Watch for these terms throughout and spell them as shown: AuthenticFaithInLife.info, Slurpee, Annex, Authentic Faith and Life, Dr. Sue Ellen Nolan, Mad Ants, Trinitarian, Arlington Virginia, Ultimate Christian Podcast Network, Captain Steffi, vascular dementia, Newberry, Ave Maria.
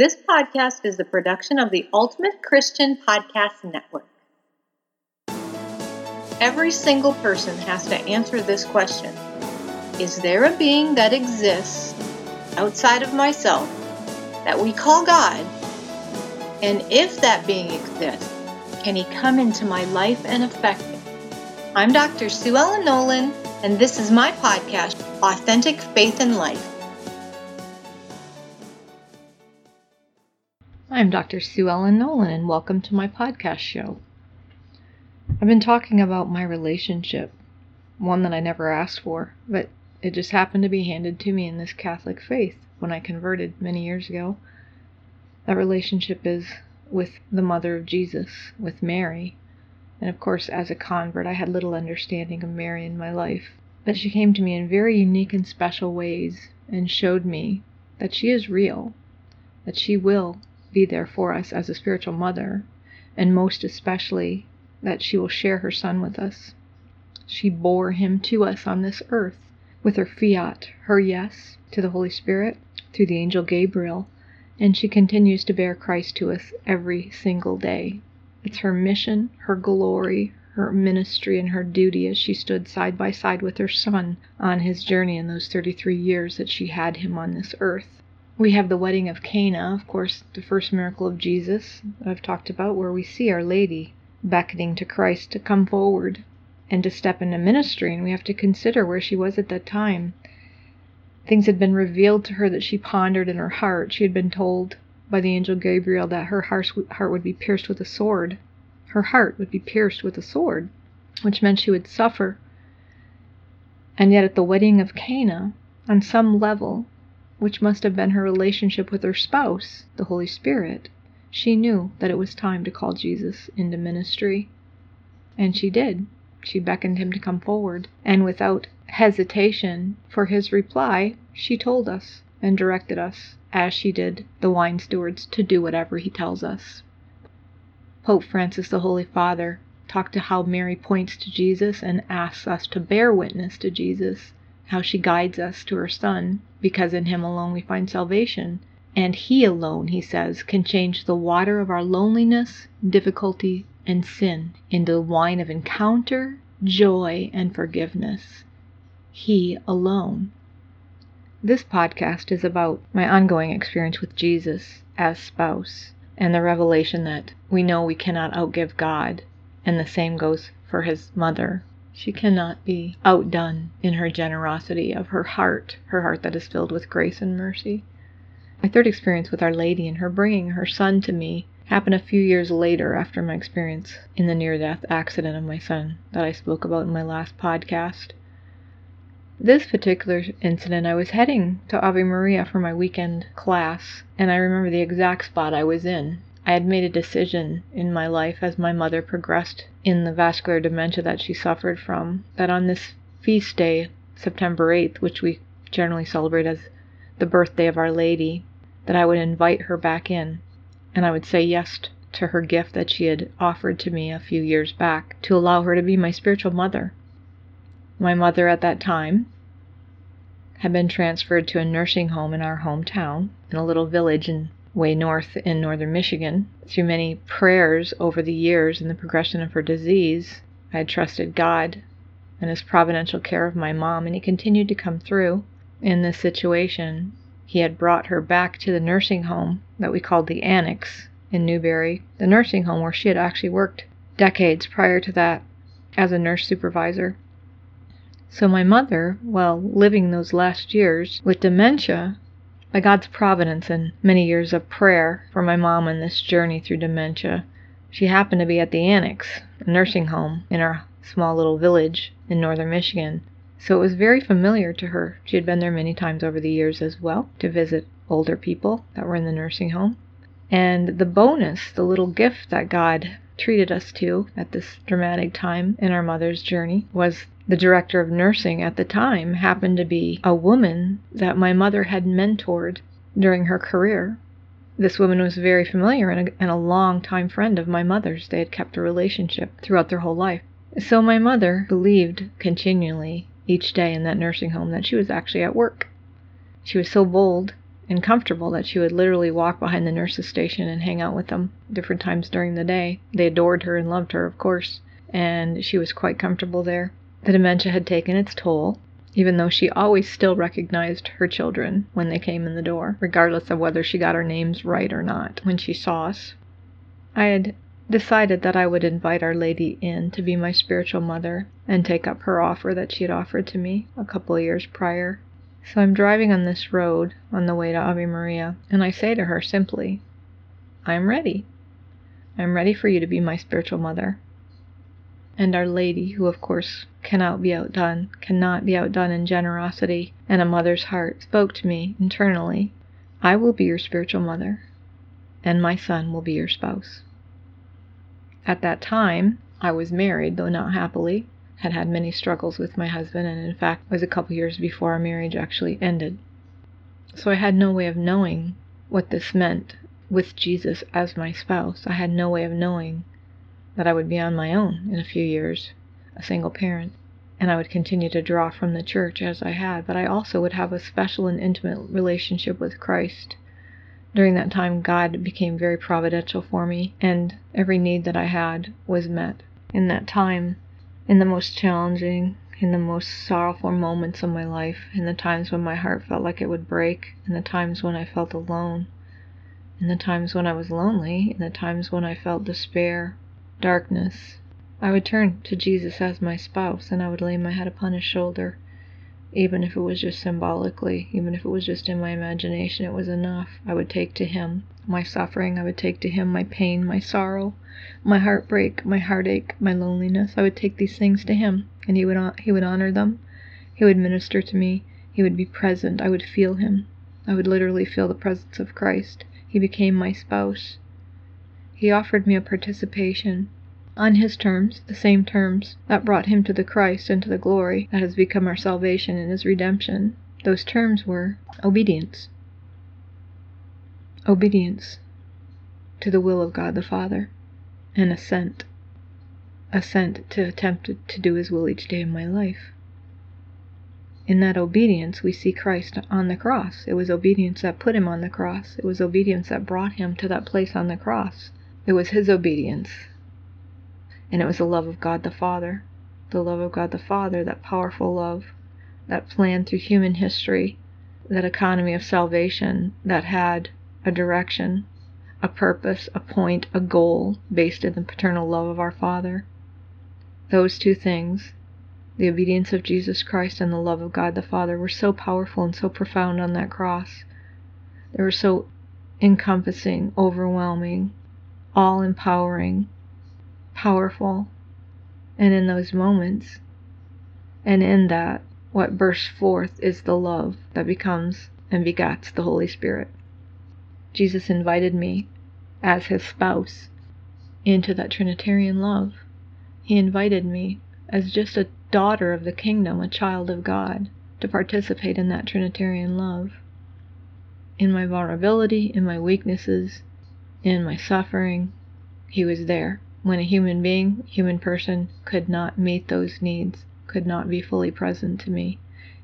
This podcast is the production of the Ultimate Christian Podcast Network. Every single person has to answer this question. Is there a being that exists outside of myself that we call God? And if that being exists, can he come into my life and affect it? I'm Dr. Sue Ellen Nolan, and this is my podcast, Authentic Faith and Life. I'm Dr. Sue Ellen Nolan, and welcome to my podcast show. I've been talking about my relationship, one that I never asked for, but it just happened to be handed to me in this Catholic faith when I converted many years ago. That relationship is with the mother of Jesus, with Mary. And of course, as a convert, I had little understanding of Mary in my life. But she came to me in very unique and special ways and showed me that she is real, that she will be there for us as a spiritual mother, and most especially that she will share her son with us. She bore him to us on this earth with her fiat, her yes to the Holy Spirit, through the angel Gabriel, and she continues to bear Christ to us every single day. It's her mission, her glory, her ministry, and her duty as she stood side by side with her son on his journey in those 33 years that she had him on this earth. We have the wedding of Cana, of course, the first miracle of Jesus that I've talked about, where we see Our Lady beckoning to Christ to come forward and to step into ministry, and we have to consider where she was at that time. Things had been revealed to her that she pondered in her heart. She had been told by the angel Gabriel that her heart would be pierced with a sword. Her heart would be pierced with a sword, which meant she would suffer. And yet at the wedding of Cana, on some level, which must have been her relationship with her spouse, the Holy Spirit, she knew that it was time to call Jesus into ministry. And she did. She beckoned him to come forward, and without hesitation for his reply, she told us and directed us, as she did the wine stewards, to do whatever he tells us. Pope Francis, the Holy Father, talked to how Mary points to Jesus and asks us to bear witness to Jesus, how she guides us to her Son, because in him alone we find salvation. And he alone, he says, can change the water of our loneliness, difficulty, and sin into the wine of encounter, joy, and forgiveness. He alone. This podcast is about my ongoing experience with Jesus as spouse and the revelation that we know we cannot outgive God, and the same goes for his mother. She cannot be outdone in her generosity of her heart that is filled with grace and mercy. My third experience with Our Lady and her bringing her son to me happened a few years later after my experience in the near-death accident of my son that I spoke about in my last podcast. This particular incident, I was heading to Ave Maria for my weekend class, and I remember the exact spot I was in. I had made a decision in my life as my mother progressed in the vascular dementia that she suffered from, that on this feast day, September 8th, which we generally celebrate as the birthday of Our Lady, that I would invite her back in, and I would say yes to her gift that she had offered to me a few years back to allow her to be my spiritual mother. My mother at that time had been transferred to a nursing home in our hometown, in a little village way north in northern Michigan. Through many prayers over the years and the progression of her disease, I had trusted God and his providential care of my mom, and he continued to come through in this situation. He had brought her back to the nursing home that we called the Annex in Newberry, the nursing home where she had actually worked decades prior to that as a nurse supervisor. So my mother, while living those last years with dementia, by God's providence and many years of prayer for my mom in this journey through dementia, she happened to be at the Annex, a nursing home in our small little village in northern Michigan. So it was very familiar to her. She had been there many times over the years as well to visit older people that were in the nursing home. And the bonus, the little gift that God treated us to at this dramatic time in our mother's journey, was the director of nursing at the time happened to be a woman that my mother had mentored during her career. This woman was very familiar and a long-time friend of my mother's. They had kept a relationship throughout their whole life. So my mother believed continually each day in that nursing home that she was actually at work. She was so bold and comfortable that she would literally walk behind the nurse's station and hang out with them different times during the day. They adored her and loved her, of course, and she was quite comfortable there. The dementia had taken its toll, even though she always still recognized her children when they came in the door, regardless of whether she got our names right or not when she saw us. I had decided that I would invite Our Lady in to be my spiritual mother and take up her offer that she had offered to me a couple of years prior. So I'm driving on this road on the way to Ave Maria, and I say to her simply, "I'm ready. I'm ready for you to be my spiritual mother." And Our Lady, who of course cannot be outdone in generosity and a mother's heart, spoke to me internally, "I will be your spiritual mother, and my son will be your spouse." At that time, I was married, though not happily, had had many struggles with my husband, and in fact, it was a couple years before our marriage actually ended. So I had no way of knowing what this meant with Jesus as my spouse. I had no way of knowing that I would be on my own in a few years, a single parent, and I would continue to draw from the church as I had, but I also would have a special and intimate relationship with Christ. During that time, God became very providential for me, and every need that I had was met. In that time, in the most challenging, in the most sorrowful moments of my life, in the times when my heart felt like it would break, in the times when I felt alone, in the times when I was lonely, in the times when I felt despair, darkness, I would turn to Jesus as my spouse, and I would lay my head upon his shoulder. Even if it was just symbolically, even if it was just in my imagination, it was enough. I would take to him my suffering, I would take to him my pain, my sorrow, my heartbreak, my heartache, my loneliness. I would take these things to him, and he would honor them. He would minister to me. He would be present. I would feel him. I would literally feel the presence of Christ. He became my spouse. He offered me a participation on his terms, the same terms that brought him to the Christ and to the glory that has become our salvation and his redemption. Those terms were obedience. Obedience to the will of God the Father, and assent. Assent to attempt to do his will each day of my life. In that obedience, we see Christ on the cross. It was obedience that put him on the cross. It was obedience that brought him to that place on the cross. It was his obedience. And it was the love of God the Father. The love of God the Father, that powerful love, that planned through human history, that economy of salvation that had a direction, a purpose, a point, a goal based in the paternal love of our Father. Those two things, the obedience of Jesus Christ and the love of God the Father, were so powerful and so profound on that cross. They were so encompassing, overwhelming, all-empowering, powerful, and in those moments, and in that, what bursts forth is the love that becomes and begats the Holy Spirit. Jesus invited me, as his spouse, into that Trinitarian love. He invited me, as just a daughter of the kingdom, a child of God, to participate in that Trinitarian love. In my vulnerability, in my weaknesses, in my suffering, he was there. When a human being, human person, could not meet those needs, could not be fully present to me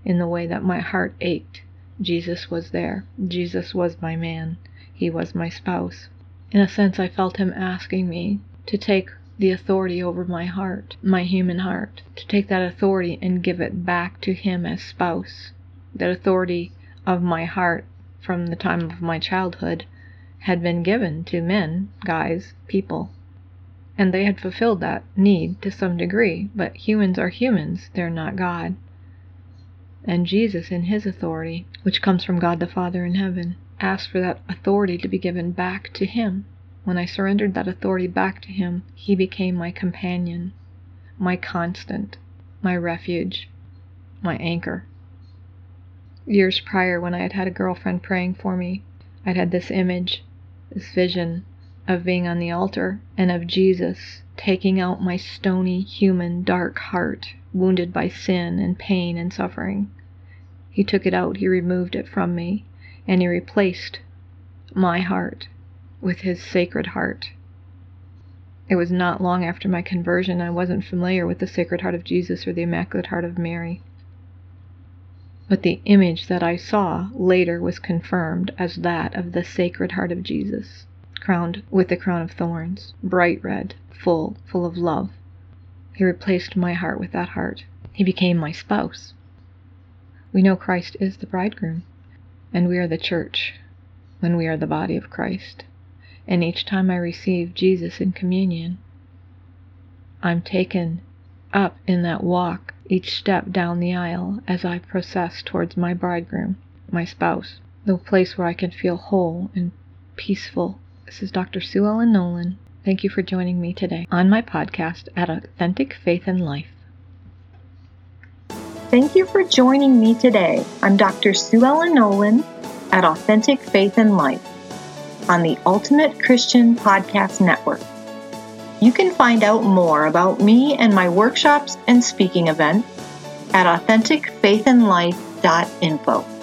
in the way that my heart ached, Jesus was there. Jesus was my man. He was my spouse. In a sense, I felt him asking me to take the authority over my heart, my human heart, to take that authority and give it back to him as spouse. That authority of my heart from the time of my childhood had been given to men, guys, people. And they had fulfilled that need to some degree, but humans are humans, they're not God. And Jesus, in his authority, which comes from God the Father in heaven, asked for that authority to be given back to him. When I surrendered that authority back to him, he became my companion, my constant, my refuge, my anchor. Years prior, when I had had a girlfriend praying for me, I'd had this image, this vision, of being on the altar, and of Jesus taking out my stony, human, dark heart, wounded by sin and pain and suffering. He took it out, he removed it from me, and he replaced my heart with his sacred heart. It was not long after my conversion. I wasn't familiar with the Sacred Heart of Jesus or the Immaculate Heart of Mary. but the image that I saw later was confirmed as that of the Sacred Heart of Jesus, crowned with the crown of thorns, bright red, full of love. He replaced my heart with that heart. He became my spouse. We know Christ is the bridegroom, and we are the church when we are the body of Christ. And each time I receive Jesus in communion, I'm taken up in that walk, each step down the aisle as I process towards my bridegroom, my spouse, the place where I can feel whole and peaceful. This is Dr. Sue Ellen Nolan. Thank you for joining me today on my podcast at Authentic Faith and Life. Thank you for joining me today. I'm Dr. Sue Ellen Nolan at Authentic Faith and Life on the Ultimate Christian Podcast Network. You can find out more about me and my workshops and speaking events at AuthenticFaithInLife.info.